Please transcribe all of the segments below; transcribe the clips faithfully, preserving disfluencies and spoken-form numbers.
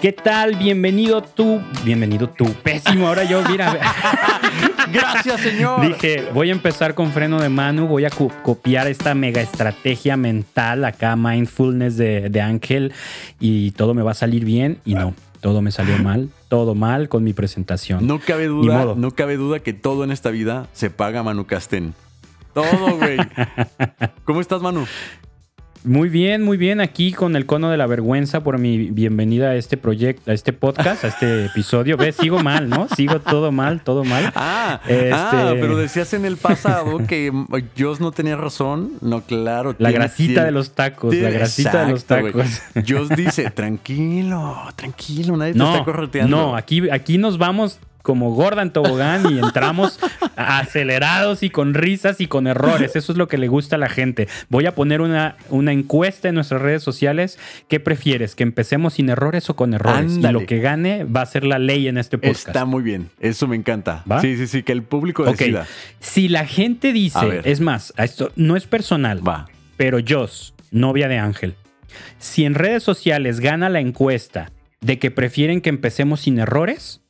¿Qué tal? Bienvenido tú. Bienvenido tú. Pésimo. Ahora yo, mira. Gracias, señor. Dije, voy a empezar con freno de Manu. Voy a co- copiar esta mega estrategia mental acá, mindfulness de, de Ángel. Y todo me va a salir bien. Y no, todo me salió mal. Todo mal con mi presentación. No cabe duda, no cabe duda que todo en esta vida se paga, Manu Castén. Todo, güey. ¿Cómo estás, Manu? Muy bien, muy bien. Aquí con el cono de la vergüenza por mi bienvenida a este proyecto, a este podcast, a este episodio. Ve, sigo mal, ¿no? Sigo todo mal, todo mal. Ah, este... ah, pero decías en el pasado que Joss no tenía razón. No, claro. La tienes, grasita tienes, de los tacos, tienes, la grasita exacto, de los tacos. Wey. Joss dice, tranquilo, tranquilo, nadie te no, está correteando. No, aquí, aquí nos vamos como Gordon Tobogán y entramos acelerados y con risas y con errores. Eso es lo que le gusta a la gente. Voy a poner una, una encuesta en nuestras redes sociales. ¿Qué prefieres? ¿Que empecemos sin errores o con errores? Ándale. Y lo que gane va a ser la ley en este podcast. Está muy bien. Eso me encanta. ¿Va? Sí, sí, sí. Que el público decida. Okay. Si la gente dice, es más, esto no es personal, va. Pero Joss, novia de Ángel, si en redes sociales gana la encuesta de que prefieren que empecemos sin errores,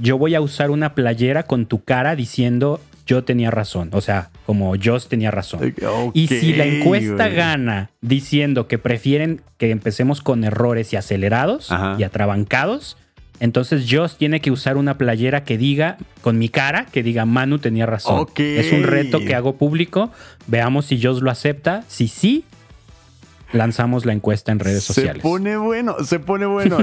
yo voy a usar una playera con tu cara diciendo yo tenía razón. O sea, como Joss tenía razón. Okay, y si la encuesta wey. gana diciendo que prefieren que empecemos con errores y acelerados Ajá. y atrabancados, entonces Joss tiene que usar una playera que diga, con mi cara, que diga Manu tenía razón. Okay. Es un reto que hago público. Veamos si Joss lo acepta. Si sí, lanzamos la encuesta en redes sociales. Se pone bueno, se pone bueno.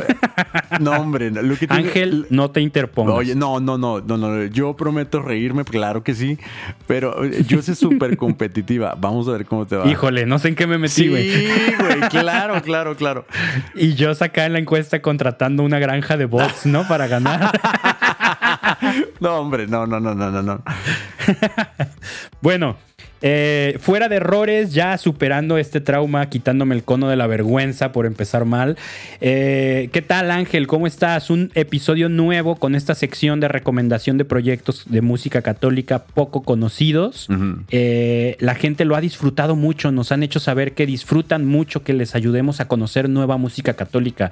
No, hombre. Lo que tiene... Ángel, no te interpongas. Oye, no, no, no, no, no. Yo prometo reírme, claro que sí. Pero yo soy súper competitiva. Vamos a ver cómo te va. Híjole, no sé en qué me metí, güey. Sí, güey, claro, claro, claro. Y yo saca en la encuesta contratando una granja de bots, ¿no? Para ganar. No, hombre, no, no, no, no, no, no. Bueno. Eh, fuera de errores, ya superando este trauma, quitándome el cono de la vergüenza por empezar mal. Eh, ¿Qué tal, Ángel? ¿Cómo estás? Un episodio nuevo con esta sección de recomendación de proyectos de música católica poco conocidos. Uh-huh. Eh, la gente lo ha disfrutado mucho, nos han hecho saber que disfrutan mucho que les ayudemos a conocer nueva música católica.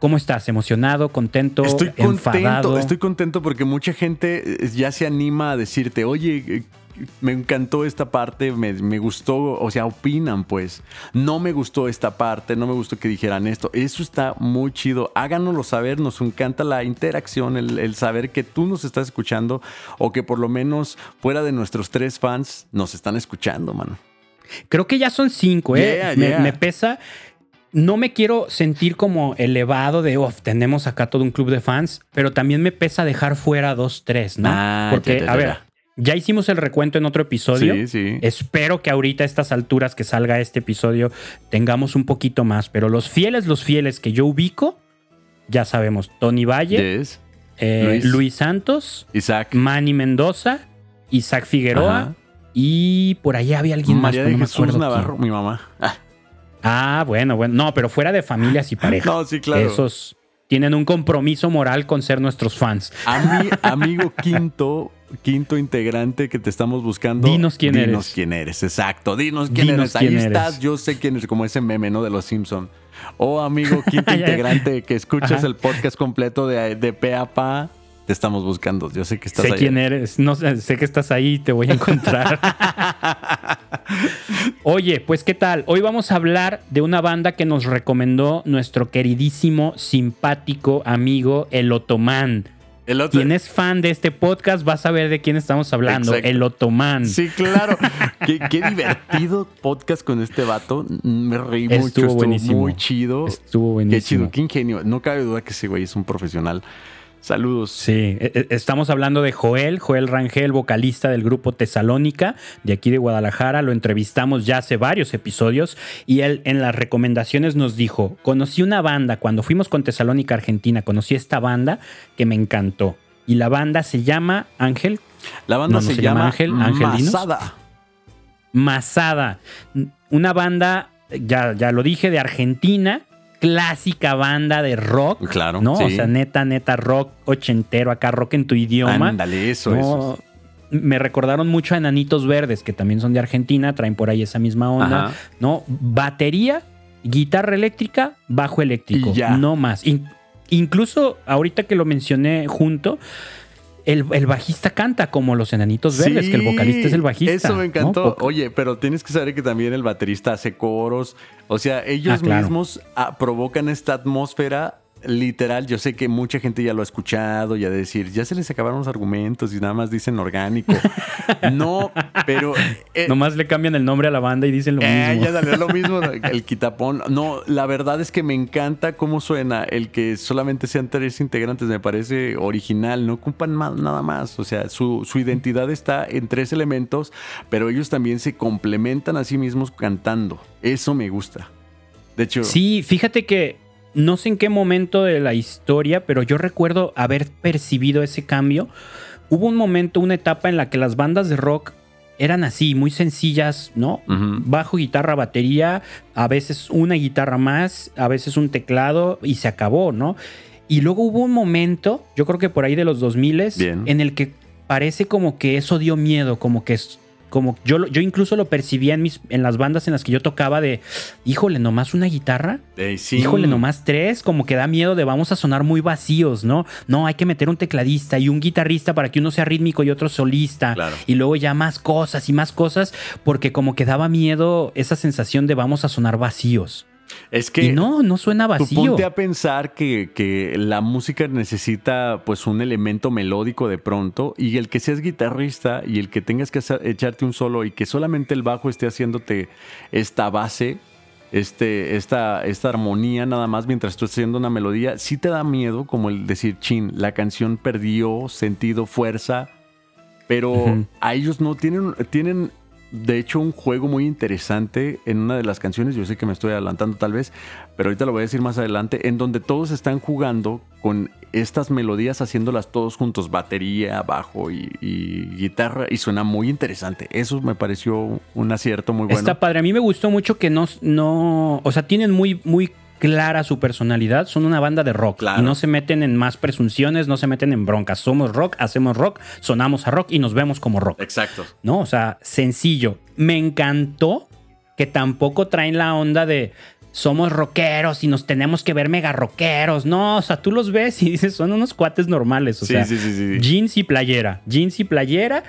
¿Cómo estás? ¿Emocionado? ¿Contento? Estoy enfadado. Contento, estoy contento porque mucha gente ya se anima a decirte, oye, me encantó esta parte, me, me gustó, o sea, opinan pues. No me gustó esta parte, no me gustó que dijeran esto. Eso está muy chido. Háganoslo saber, nos encanta la interacción, el, el saber que tú nos estás escuchando o que por lo menos fuera de nuestros tres fans nos están escuchando, mano. Creo que ya son cinco, ¿eh? Yeah, me, yeah. me pesa... No me quiero sentir como elevado de, off, tenemos acá todo un club de fans, pero también me pesa dejar fuera dos, tres, ¿no? Ah, porque, ya, ya, ya. a ver... Ya hicimos el recuento en otro episodio. Sí, sí. Espero que ahorita a estas alturas que salga este episodio tengamos un poquito más. Pero los fieles, los fieles que yo ubico, ya sabemos. Tony Valle, yes. eh, Luis. Luis Santos, Isaac. Manny Mendoza, Isaac Figueroa. Ajá. Y por ahí había alguien María más. María de no Jesús Navarro, quién. Mi mamá. Ah. ah, bueno, bueno. No, pero fuera de familias y parejas. No, sí, claro. Esos tienen un compromiso moral con ser nuestros fans. A mi amigo quinto... Quinto integrante que te estamos buscando. Dinos quién dinos eres. Dinos quién eres, exacto. Dinos quién dinos eres. Quién Ahí eres. Estás, yo sé quién eres, como ese meme, ¿no? De los Simpson. Oh, amigo, quinto integrante que escuchas Ajá. el podcast completo de, de pe a pa. Te estamos buscando. Yo sé que estás sé ahí. Sé quién eres. No, sé que estás ahí y te voy a encontrar. Oye, pues, ¿qué tal? Hoy vamos a hablar de una banda que nos recomendó nuestro queridísimo, simpático amigo, El Otomán. Quien es fan de este podcast va a saber de quién estamos hablando, Exacto. El Otomán. Sí, claro. qué, qué divertido podcast con este vato. Me reí estuvo mucho, estuvo buenísimo. Muy chido. Estuvo buenísimo. Qué chido, qué ingenio. No cabe duda que ese güey es un profesional. Saludos. Sí, estamos hablando de Joel, Joel Rangel, vocalista del grupo Tesalónica, de aquí de Guadalajara. Lo entrevistamos ya hace varios episodios y él en las recomendaciones nos dijo, conocí una banda, cuando fuimos con Tesalónica, Argentina, conocí esta banda que me encantó. Y la banda se llama Ángel. La banda no, no se, se llama Ángel, Angelinos. Masada. Masada. Una banda, ya, ya lo dije, de Argentina. Clásica banda de rock, claro, ¿no? Sí. O sea, neta, neta, rock ochentero, acá rock en tu idioma. Ándale, eso, ¿no? Eso. Me recordaron mucho a Enanitos Verdes, que también son de Argentina, traen por ahí esa misma onda, Ajá. ¿no? Batería, guitarra eléctrica, bajo eléctrico, no más. In- incluso ahorita que lo mencioné junto, el, el bajista canta como los Enanitos Verdes, sí, que el vocalista es el bajista. Eso me encantó. ¿No? Oye, pero tienes que saber que también el baterista hace coros. O sea, ellos ah, claro. mismos a, provocan esta atmósfera literal. Yo sé que mucha gente ya lo ha escuchado y a decir, ya se les acabaron los argumentos y nada más dicen orgánico. No, pero... Eh, Nomás le cambian el nombre a la banda y dicen lo eh, mismo. Ya dale, lo mismo, el quitapón. No, la verdad es que me encanta cómo suena el que solamente sean tres integrantes. Me parece original, no ocupan más, nada más. O sea, su, su identidad está en tres elementos, pero ellos también se complementan a sí mismos cantando. Eso me gusta. De hecho... Sí, fíjate que no sé en qué momento de la historia, pero yo recuerdo haber percibido ese cambio. Hubo un momento, una etapa en la que las bandas de rock eran así, muy sencillas, ¿no? Uh-huh. Bajo, guitarra, batería, a veces una guitarra más, a veces un teclado y se acabó, ¿no? Y luego hubo un momento, yo creo que por ahí de los dos miles, bien, en el que parece como que eso dio miedo, como que... Como yo, yo incluso lo percibía en, mis, en las bandas en las que yo tocaba de, híjole, nomás una guitarra, hey, sí. híjole, nomás tres, como que da miedo de vamos a sonar muy vacíos, ¿no? No, hay que meter un tecladista y un guitarrista para que uno sea rítmico y otro solista. Claro. Y luego ya más cosas y más cosas, porque como que daba miedo esa sensación de vamos a sonar vacíos. Es que y no, no suena vacío. Tú ponte a pensar que, que la música necesita pues un elemento melódico de pronto, y el que seas guitarrista y el que tengas que hacer, echarte un solo y que solamente el bajo esté haciéndote esta base, este, esta, esta armonía nada más mientras tú estás haciendo una melodía, sí te da miedo como el decir, chin, la canción perdió sentido, fuerza, pero uh-huh. a ellos no, tienen... tienen de hecho, un juego muy interesante en una de las canciones, yo sé que me estoy adelantando tal vez, pero ahorita lo voy a decir más adelante, en donde todos están jugando con estas melodías, haciéndolas todos juntos, batería, bajo y, y guitarra, y suena muy interesante. Eso me pareció un acierto muy bueno. Está padre, a mí me gustó mucho que no, no, o sea, tienen muy, muy clara su personalidad, son una banda de rock, claro. y no se meten en más presunciones, no se meten en broncas, somos rock, hacemos rock, sonamos a rock y nos vemos como rock. Exacto. No, o sea, sencillo. Me encantó que tampoco traen la onda de somos rockeros y nos tenemos que ver mega rockeros. No, o sea, tú los ves y dices, son unos cuates normales, o sí, sea, sí, sí, sí. jeans y playera, jeans y playera.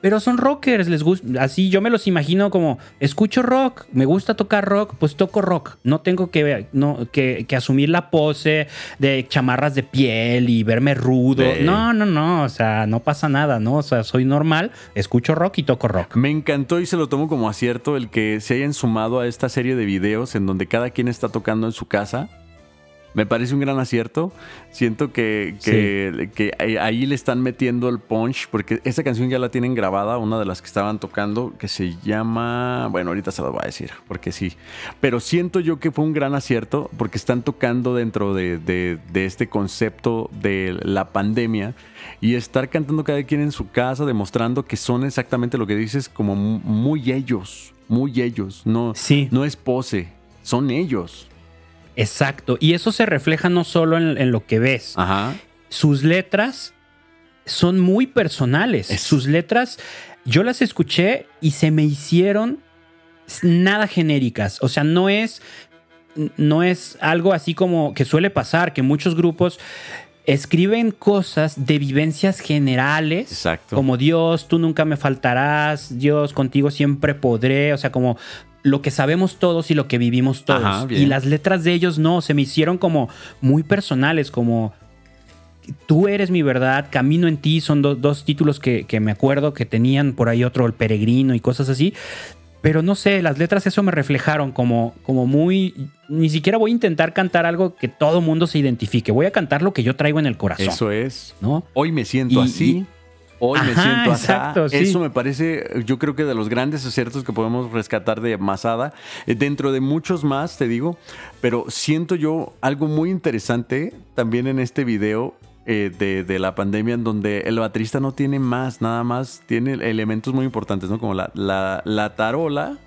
Pero son rockers, les gusta. Así yo me los imagino como, escucho rock, me gusta tocar rock, pues toco rock. No tengo que, no, que, que asumir la pose de chamarras de piel y verme rudo. De... No, no, no, o sea, no pasa nada, ¿no? O sea, soy normal, escucho rock y toco rock. Me encantó y se lo tomo como acierto el que se hayan sumado a esta serie de videos en donde cada quien está tocando en su casa. Me parece un gran acierto. Siento que, que, sí. que ahí le están metiendo el punch, porque esta canción ya la tienen grabada, una de las que estaban tocando, que se llama... Bueno, ahorita se la voy a decir, porque sí. Pero siento yo que fue un gran acierto, porque están tocando dentro de, de, de este concepto de la pandemia, y estar cantando cada quien en su casa, demostrando que son exactamente lo que dices, como muy ellos, muy ellos. No, sí. no es pose, son ellos. Exacto, y eso se refleja no solo en, en lo que ves. Ajá. Sus letras son muy personales. Es... Sus letras, yo las escuché y se me hicieron nada genéricas. O sea, no es, no es algo así como que suele pasar, que muchos grupos escriben cosas de vivencias generales. Exacto. Como Dios, tú nunca me faltarás, Dios, contigo siempre podré. O sea, como... lo que sabemos todos y lo que vivimos todos. Ajá, y las letras de ellos no, se me hicieron como muy personales, como tú eres mi verdad, camino en ti, son do- dos títulos que, que me acuerdo que tenían por ahí otro, el peregrino y cosas así, pero no sé, las letras eso me reflejaron como, como muy, ni siquiera voy a intentar cantar algo que todo mundo se identifique, voy a cantar lo que yo traigo en el corazón. Eso es, ¿no? Hoy me siento y, así. Y, Hoy Ajá, me siento asada. Sí. Eso me parece, yo creo que de los grandes aciertos que podemos rescatar de Masada, dentro de muchos más, te digo, pero siento yo algo muy interesante también en este video eh, de, de la pandemia, en donde el baterista no tiene más, nada más, tiene elementos muy importantes, ¿no? Como la, la, la tarola,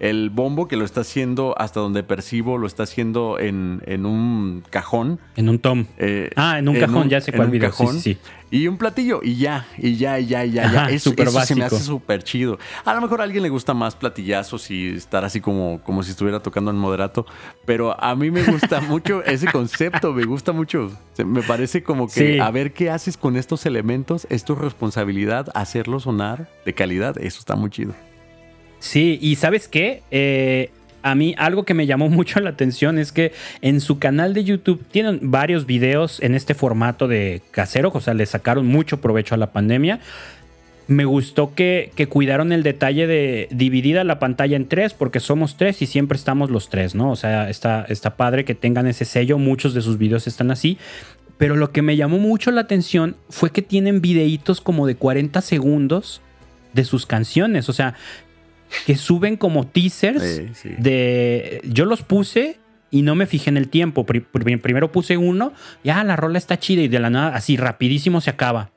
el bombo, que lo está haciendo, hasta donde percibo, lo está haciendo en, en un cajón. En un tom. Eh, ah, en un en cajón, un, ya sé cuál video. Cajón, sí, sí, sí. Y un platillo, y ya, y ya, y ya, y ya. Ajá, ya. Eso, super eso básico. Se me hace súper chido. A lo mejor a alguien le gusta más platillazos y estar así como, como si estuviera tocando en moderato, pero a mí me gusta mucho ese concepto, me gusta mucho. Me parece como que, sí, a ver qué haces con estos elementos, es tu responsabilidad hacerlo sonar de calidad. Eso está muy chido. Sí, y ¿sabes qué? Eh, a mí algo que me llamó mucho la atención es que en su canal de YouTube tienen varios videos en este formato de casero, o sea, le sacaron mucho provecho a la pandemia. Me gustó que, que cuidaron el detalle de dividida la pantalla en tres, porque somos tres y siempre estamos los tres, ¿no? O sea, está, está padre que tengan ese sello, muchos de sus videos están así. Pero lo que me llamó mucho la atención fue que tienen videitos como de cuarenta segundos de sus canciones, o sea, que suben como teasers, sí, sí, de... Yo los puse y no me fijé en el tiempo. Primero puse uno, ya, ah, la rola está chida, y de la nada, así rapidísimo se acaba.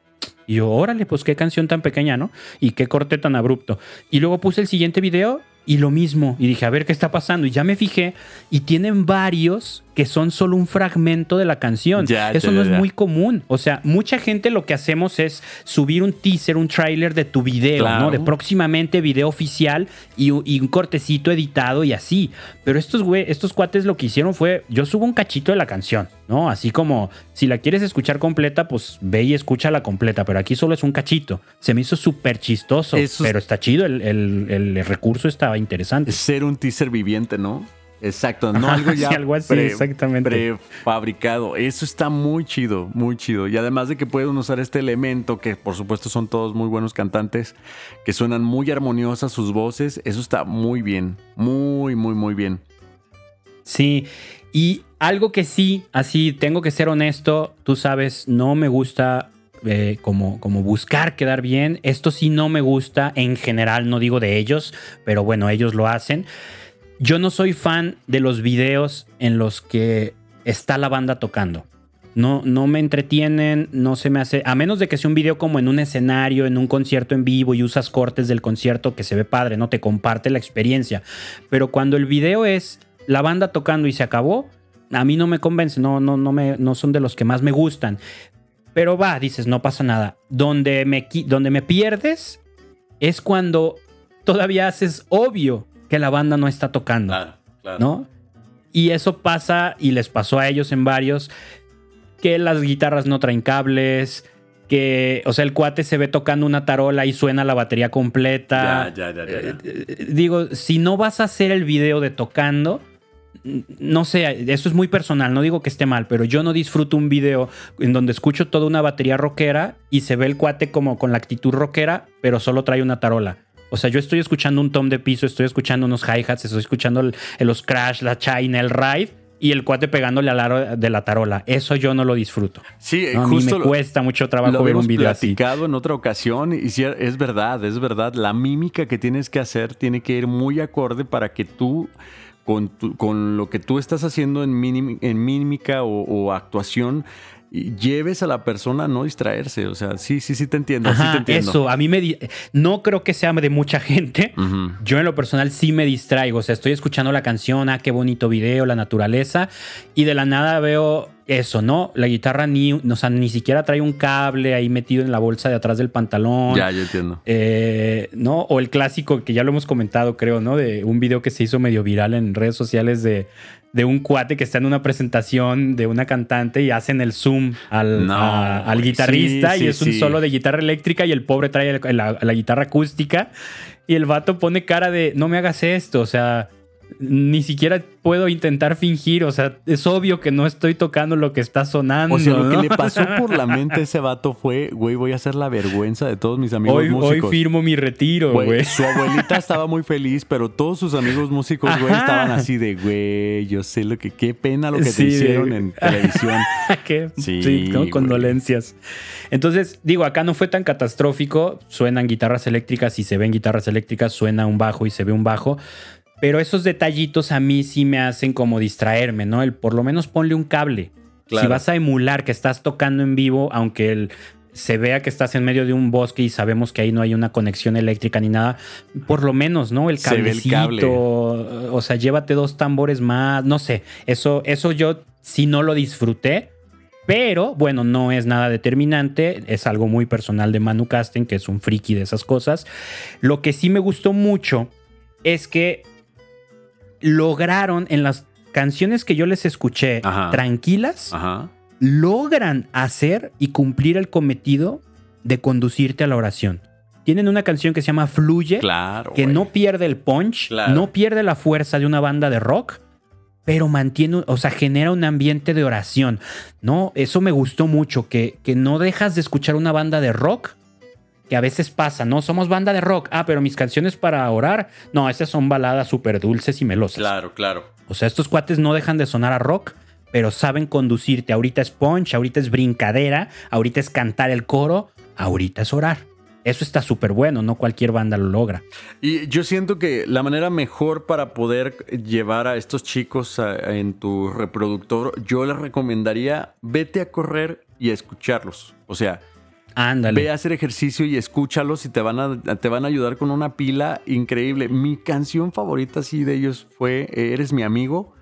Y yo, órale, pues qué canción tan pequeña, ¿no? Y qué corte tan abrupto. Y luego puse el siguiente video y lo mismo. Y dije, a ver qué está pasando. Y ya me fijé, y tienen varios que son solo un fragmento de la canción. Ya, Eso ya, no ya. es muy común. O sea, mucha gente lo que hacemos es subir un teaser, un tráiler de tu video, claro, ¿no? De próximamente video oficial y, y un cortecito editado y así. Pero estos güey, estos cuates lo que hicieron fue, yo subo un cachito de la canción, ¿no? Así como, si la quieres escuchar completa, pues ve y escúchala completa. Pero aquí solo es un cachito. Se me hizo súper chistoso. Eso, pero está chido. El, el, el recurso estaba interesante. Ser un teaser viviente, ¿no? Exacto, no algo ya sí, algo así, pre, exactamente. prefabricado. Eso está muy chido, muy chido. Y además de que pueden usar este elemento, que por supuesto son todos muy buenos cantantes, que suenan muy armoniosas sus voces, eso está muy bien, muy, muy, muy bien. Sí, y algo que sí, así tengo que ser honesto, tú sabes, no me gusta... Eh, como, como buscar quedar bien. Esto sí no me gusta en general, no digo de ellos, pero bueno, ellos lo hacen. Yo no soy fan de los videos en los que está la banda tocando. No, no me entretienen, no se me hace... A menos de que sea un video como en un escenario, en un concierto en vivo, y usas cortes del concierto, que se ve padre, ¿no? Te comparte la experiencia. Pero cuando el video es la banda tocando y se acabó, a mí no me convence, no, no, no, me, no son de los que más me gustan. Pero va, dices, no pasa nada. Donde me, donde me pierdes es cuando todavía haces obvio que la banda no está tocando. Claro, claro. ¿No? Y eso pasa, y les pasó a ellos en varios, que las guitarras no traen cables, que, o sea, el cuate se ve tocando una tarola y suena la batería completa. Ya, ya, ya, ya, ya. Eh, digo, si no vas a hacer el video de tocando... No sé, eso es muy personal, no digo que esté mal, pero yo no disfruto un video en donde escucho toda una batería rockera y se ve el cuate como con la actitud rockera, pero solo trae una tarola. O sea, yo estoy escuchando un tom de piso, estoy escuchando unos hi-hats, estoy escuchando el, los crash, la china, el ride y el cuate pegándole al aro de la tarola. Eso yo no lo disfruto. Sí, ¿no? A mí me cuesta mucho trabajo ver un video así. Lo hemos platicado en otra ocasión y sí, es verdad, es verdad. La mímica que tienes que hacer tiene que ir muy acorde para que tú... Con, tu, con lo que tú estás haciendo en, minim, en mímica o, o actuación, y lleves a la persona a no distraerse. O sea, sí, sí, sí te entiendo. Ajá, sí te entiendo. Eso, a mí me... Di- no creo que sea de mucha gente. Uh-huh. Yo en lo personal sí me distraigo. O sea, estoy escuchando la canción, ah, qué bonito video, la naturaleza, y de la nada veo eso, ¿no? La guitarra ni, o sea, ni siquiera trae un cable ahí metido en la bolsa de atrás del pantalón. Ya, yo entiendo. Eh, ¿no? O el clásico, que ya lo hemos comentado, creo, ¿no? De un video que se hizo medio viral en redes sociales de... de un cuate que está en una presentación de una cantante y hacen el zoom al, no, a, al guitarrista, sí, sí, y es un sí. solo de guitarra eléctrica, y el pobre trae la, la, la guitarra acústica, y el vato pone cara de no me hagas esto, o sea, ni siquiera puedo intentar fingir, o sea, es obvio que no estoy tocando lo que está sonando. O sea, ¿no? Lo que le pasó por la mente a ese vato fue, güey, voy a hacer la vergüenza de todos mis amigos hoy, músicos. Hoy firmo mi retiro, güey, güey. Su abuelita estaba muy feliz, pero todos sus amigos músicos, ajá, güey, estaban así de, güey, yo sé lo que, qué pena lo que sí, te hicieron de... en televisión. ¿Qué? Sí, sí, ¿no? Condolencias. Entonces, digo, acá no fue tan catastrófico. Suenan guitarras eléctricas y se ven guitarras eléctricas, suena un bajo y se ve un bajo. Pero esos detallitos a mí sí me hacen como distraerme, ¿no? El por lo menos ponle un cable. Claro. Si vas a emular que estás tocando en vivo, aunque el, se vea que estás en medio de un bosque y sabemos que ahí no hay una conexión eléctrica ni nada, por lo menos, ¿no? El cablecito, se ve el cable. O sea, llévate dos tambores más, no sé. Eso, eso yo sí no lo disfruté, pero bueno, no es nada determinante. Es algo muy personal de Manu Castén, que es un friki de esas cosas. Lo que sí me gustó mucho es que lograron en las canciones que yo les escuché, ajá, tranquilas, ajá, logran hacer y cumplir el cometido de conducirte a la oración. Tienen una canción que se llama Fluye, claro, que wey. no pierde el punch, claro, no pierde la fuerza de una banda de rock, pero mantiene, o sea, genera un ambiente de oración, ¿no? Eso me gustó mucho, que, que no dejas de escuchar una banda de rock, que a veces pasa, ¿no? Somos banda de rock, ah, pero mis canciones para orar, no, esas son baladas súper dulces y melosas. Claro, claro. O sea, estos cuates no dejan de sonar a rock, pero saben conducirte. Ahorita es punch, ahorita es brincadera, ahorita es cantar el coro, ahorita es orar. Eso está súper bueno, no cualquier banda lo logra. Y yo siento que la manera mejor para poder llevar a estos chicos a, a, en tu reproductor, yo les recomendaría, vete a correr y a escucharlos. O sea, ándale, ve a hacer ejercicio y escúchalos y te van a, te van a ayudar con una pila increíble. Mi canción favorita así de ellos fue Eres mi amigo.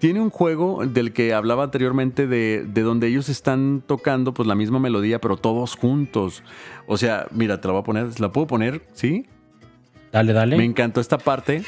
Tiene un juego del que hablaba anteriormente de, de donde ellos están tocando pues la misma melodía, pero todos juntos. O sea, mira, te la voy a poner. ¿La puedo poner? ¿Sí? Dale, dale. Me encantó esta parte.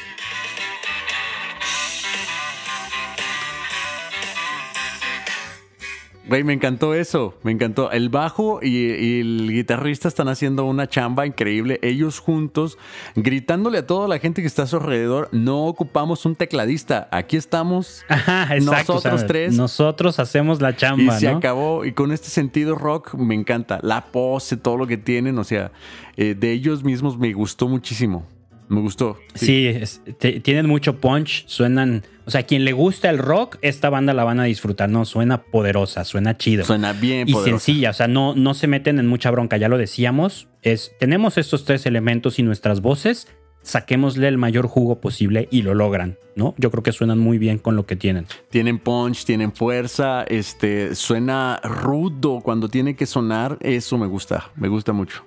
Rey, me encantó eso. Me encantó. El bajo y, y el guitarrista están haciendo una chamba increíble. Ellos juntos, gritándole a toda la gente que está a su alrededor, no ocupamos un tecladista. Aquí estamos. Ajá, exacto, nosotros ¿sabes? tres. Nosotros hacemos la chamba, y ¿no? se acabó. Y con este sentido rock, me encanta. La pose, todo lo que tienen. O sea, eh, de ellos mismos me gustó muchísimo. Me gustó. Sí, sí es, te, tienen mucho punch, suenan... O sea, a quien le gusta el rock, esta banda la van a disfrutar, ¿no? Suena poderosa, suena chido. Suena bien y poderosa. Y sencilla, o sea, no, no se meten en mucha bronca, ya lo decíamos. Es, tenemos estos tres elementos y nuestras voces, saquémosle el mayor jugo posible y lo logran, ¿no? Yo creo que suenan muy bien con lo que tienen. Tienen punch, tienen fuerza, este, suena rudo cuando tiene que sonar. Eso me gusta, me gusta mucho.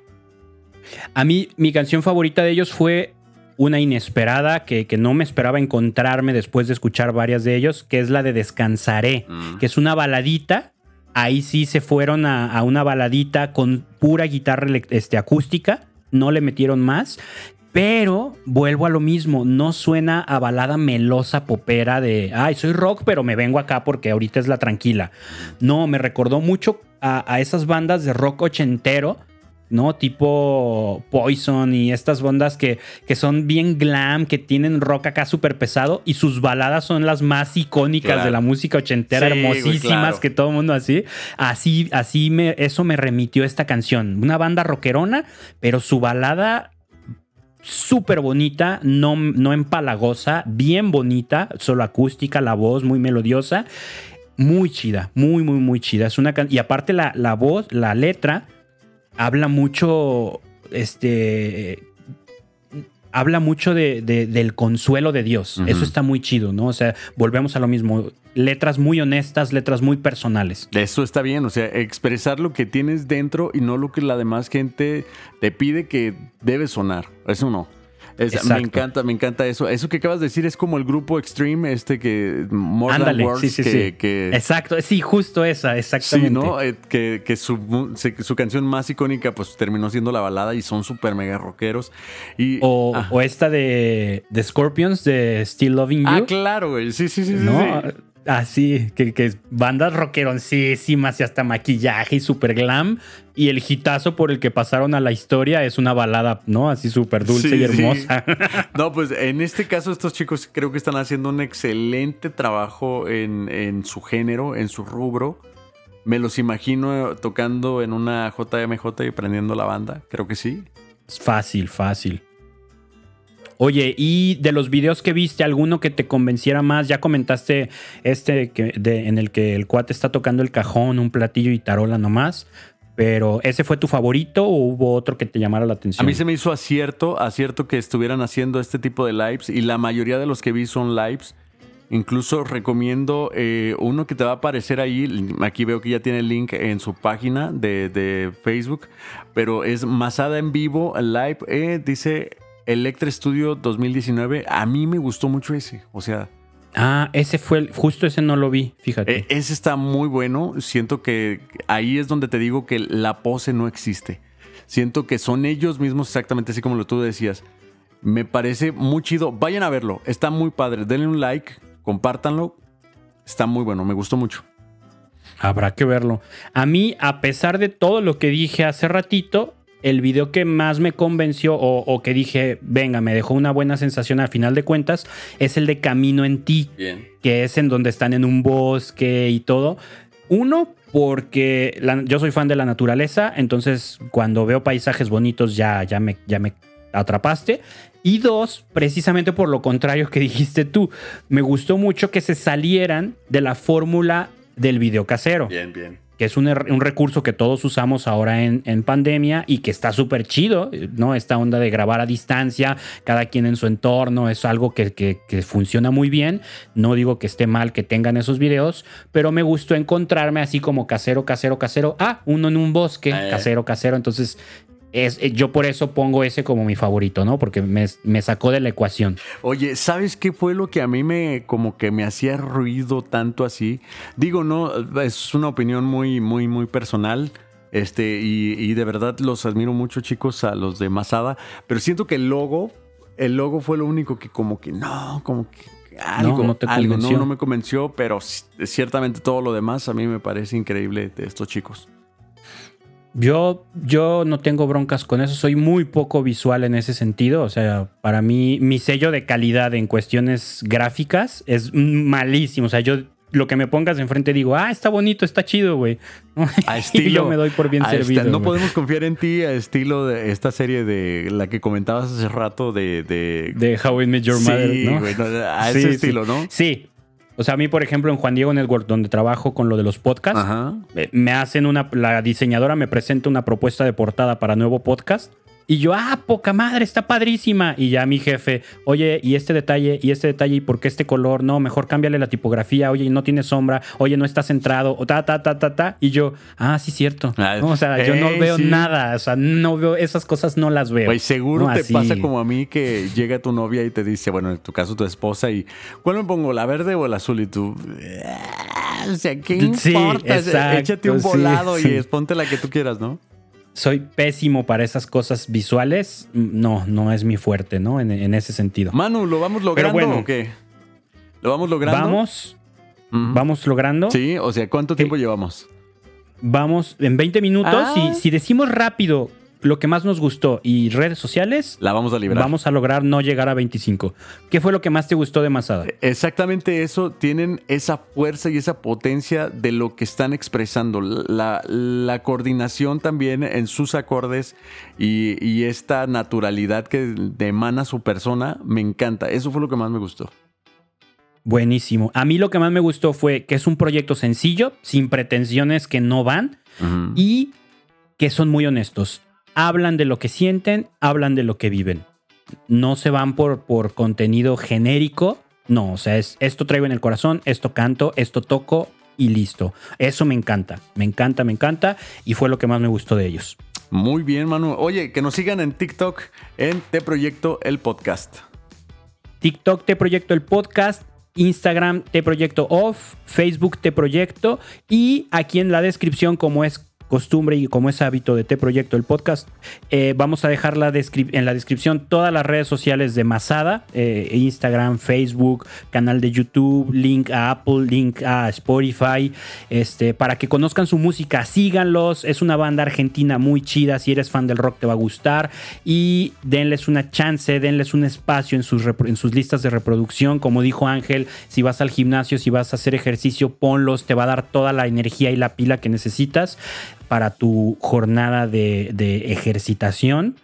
A mí, mi canción favorita de ellos fue... una inesperada que, que no me esperaba encontrarme después de escuchar varias de ellos, que es la de Descansaré, mm. que es una baladita. Ahí sí se fueron a, a una baladita con pura guitarra este, acústica, no le metieron más, pero vuelvo a lo mismo, no suena a balada melosa popera de ay, soy rock, pero me vengo acá porque ahorita es la tranquila. No, me recordó mucho a, a esas bandas de rock ochentero, ¿no? Tipo Poison y estas bandas que, que son bien glam, que tienen rock acá súper pesado y sus baladas son las más icónicas, claro, de la música ochentera, sí, hermosísimas, güey, claro, que todo el mundo así. Así, así me, eso me remitió esta canción. Una banda rockerona, pero su balada súper bonita, no, no empalagosa, bien bonita, solo acústica, la voz muy melodiosa, muy chida, muy, muy, muy chida. Es una can- y aparte la, la voz, la letra... Habla mucho, este, habla mucho de, de, del consuelo de Dios. Uh-huh. Eso está muy chido, ¿no? O sea, volvemos a lo mismo. Letras muy honestas, letras muy personales. Eso está bien, o sea, expresar lo que tienes dentro y no lo que la demás gente te pide que debe sonar. Eso no. Es, me encanta, me encanta eso. Eso que acabas de decir es como el grupo Extreme, este que More Ándale, Than Words, sí, sí, que, sí. que exacto, sí, justo esa, exactamente. Sí, ¿no? Eh, que que su, su canción más icónica pues terminó siendo la balada y son super mega rockeros. Y, o, ah. o esta de, de Scorpions, de Still Loving You. Ah, claro, güey. Sí, sí, sí, ¿no? sí. sí. Así, que, que bandas rockeroncísimas y hasta maquillaje y super glam. Y el hitazo por el que pasaron a la historia es una balada, ¿no? Así súper dulce sí, y hermosa. Sí. No, pues en este caso estos chicos creo que están haciendo un excelente trabajo en, en su género, en su rubro. Me los imagino tocando en una J M J y prendiendo la banda, creo que sí. Fácil, fácil. Oye, y de los videos que viste, ¿alguno que te convenciera más? Ya comentaste este que, de, en el que el cuate está tocando el cajón, un platillo y tarola nomás, pero ¿ese fue tu favorito o hubo otro que te llamara la atención? A mí se me hizo acierto, acierto que estuvieran haciendo este tipo de lives y la mayoría de los que vi son lives. Incluso recomiendo eh, uno que te va a aparecer ahí. Aquí veo que ya tiene el link en su página de, de Facebook, pero es Masada en vivo, live, eh, dice Electra Studio dos mil diecinueve. A mí me gustó mucho ese, o sea... Ah, ese fue, el, justo ese no lo vi, fíjate. Eh, ese está muy bueno, siento que ahí es donde te digo que la pose no existe. Siento que son ellos mismos, exactamente así como lo tú decías. Me parece muy chido, vayan a verlo, está muy padre, denle un like, compártanlo, está muy bueno, me gustó mucho. Habrá que verlo. A mí, a pesar de todo lo que dije hace ratito, el video que más me convenció o, o que dije, venga, me dejó una buena sensación al final de cuentas, es el de Camino en Ti. Bien. Que es en donde están en un bosque y todo. Uno, porque la, yo soy fan de la naturaleza, entonces cuando veo paisajes bonitos ya, ya me... Ya me atrapaste. Y dos, precisamente por lo contrario que dijiste tú, me gustó mucho que se salieran de la fórmula del video casero. Bien, bien. Que es un, un recurso que todos usamos ahora en, en pandemia y que está súper chido, ¿no? Esta onda de grabar a distancia, cada quien en su entorno, es algo que, que, que funciona muy bien. No digo que esté mal que tengan esos videos, pero me gustó encontrarme así como casero, casero, casero. Ah, uno en un bosque, eh. casero, casero. Entonces... Es, yo por eso pongo ese como mi favorito, ¿no? Porque me, me sacó de la ecuación. Oye, ¿sabes qué fue lo que a mí me como que me hacía ruido tanto así? Digo, no, es una opinión muy, muy, muy personal. Este, y, y de verdad los admiro mucho, chicos, a los de Masada. Pero siento que el logo, el logo fue lo único que como que no, como que algo, no, no te algo, no, no me convenció, pero ciertamente todo lo demás a mí me parece increíble de estos chicos. Yo, yo no tengo broncas con eso, soy muy poco visual en ese sentido, o sea, para mí mi sello de calidad en cuestiones gráficas es malísimo, o sea, yo lo que me pongas enfrente digo, ah, está bonito, está chido, güey, y yo me doy por bien servido. Esta, no wey. Podemos confiar en ti a estilo de esta serie de la que comentabas hace rato de... De, de How I Met Your Mother, sí, ¿no? Wey, no, a ese sí, estilo, sí. ¿No? Sí. O sea, a mí, por ejemplo, en Juan Diego Network, donde trabajo con lo de los podcasts, ajá. me hacen una... La diseñadora me presenta una propuesta de portada para nuevo podcast y yo, ¡ah, poca madre! ¡Está padrísima! Y ya mi jefe, oye, ¿y este detalle? ¿Y este detalle? ¿Y por qué este color? No, mejor cámbiale la tipografía. Oye, no tiene sombra. Oye, no está centrado. O ta, ta, ta, ta, ta. Y yo, ah, sí, cierto. Ah, no, o sea, eh, yo no veo sí. nada. O sea, no veo... Esas cosas no las veo. Pues seguro no, te así. Pasa como a mí que llega tu novia y te dice, bueno, en tu caso tu esposa, y ¿cuál me pongo? ¿La verde o el azul? Y tú... O sea, ¿qué sí, importa? Exacto, échate un volado sí, y sí. ponte la que tú quieras, ¿no? Soy pésimo para esas cosas visuales. No, no es mi fuerte, ¿no? En, en ese sentido. Manu, ¿lo vamos logrando Pero bueno, o qué? ¿Lo vamos logrando? Vamos, uh-huh. vamos logrando. Sí, o sea, ¿cuánto tiempo eh, llevamos? Vamos en veinte minutos. Ah. Si, si decimos rápido lo que más nos gustó y redes sociales... La vamos a librar. Vamos a lograr no llegar a veinticinco. ¿Qué fue lo que más te gustó de Masada? Exactamente eso. Tienen esa fuerza y esa potencia de lo que están expresando. La, la coordinación también en sus acordes y, y esta naturalidad que emana su persona. Me encanta. Eso fue lo que más me gustó. Buenísimo. A mí lo que más me gustó fue que es un proyecto sencillo, sin pretensiones que no van uh-huh. y que son muy honestos. Hablan de lo que sienten, hablan de lo que viven. No se van por, por contenido genérico. No, o sea, es esto traigo en el corazón, esto canto, esto toco y listo. Eso me encanta, me encanta, me encanta. Y fue lo que más me gustó de ellos. Muy bien, Manu. Oye, que nos sigan en TikTok, en Te Proyecto el Podcast. TikTok, Te Proyecto el Podcast. Instagram, Te Proyecto Off. Facebook, Te Proyecto. Y aquí en la descripción, como es costumbre y como es hábito de Te Proyecto el Podcast, eh, vamos a dejar la descri- en la descripción todas las redes sociales de Masada, eh, Instagram, Facebook, canal de YouTube, link a Apple, link a Spotify, este, para que conozcan su música, síganlos. Es una banda argentina muy chida, si eres fan del rock te va a gustar, y denles una chance, denles un espacio en sus, rep- en sus listas de reproducción. Como dijo Ángel, si vas al gimnasio, si vas a hacer ejercicio, ponlos, te va a dar toda la energía y la pila que necesitas para tu jornada de, de ejercitación.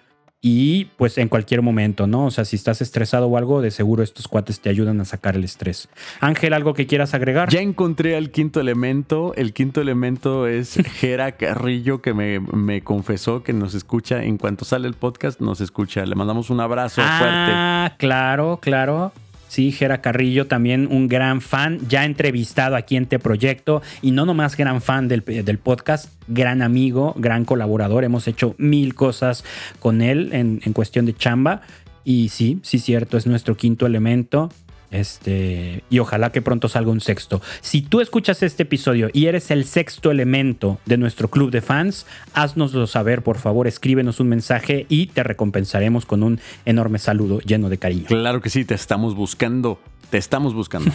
Y pues en cualquier momento, ¿no? O sea, si estás estresado o algo, de seguro estos cuates te ayudan a sacar el estrés. Ángel, ¿algo que quieras agregar? Ya encontré al quinto elemento. El quinto elemento es Gera Carrillo, que me, me confesó que nos escucha. En cuanto sale el podcast, nos escucha. Le mandamos un abrazo ah, fuerte. Ah, claro, claro. Sí, Gera Carrillo, también un gran fan, ya entrevistado aquí en Te Proyecto, y no nomás gran fan del, del podcast, gran amigo, gran colaborador. Hemos hecho mil cosas con él en, en cuestión de chamba. Y sí, sí, cierto, es nuestro quinto elemento. Este, y ojalá que pronto salga un sexto. Si tú escuchas este episodio y eres el sexto elemento de nuestro club de fans, haznoslo saber, por favor, escríbenos un mensaje y te recompensaremos con un enorme saludo lleno de cariño. Claro que sí, te estamos buscando, te estamos buscando.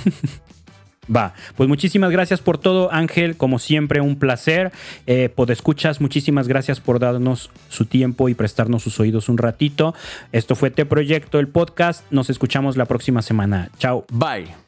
Va, pues muchísimas gracias por todo, Ángel, como siempre un placer. eh, Podescuchas, muchísimas gracias por darnos su tiempo y prestarnos sus oídos un ratito. Esto fue Te Proyecto, el podcast. Nos escuchamos la próxima semana. Chao. Bye.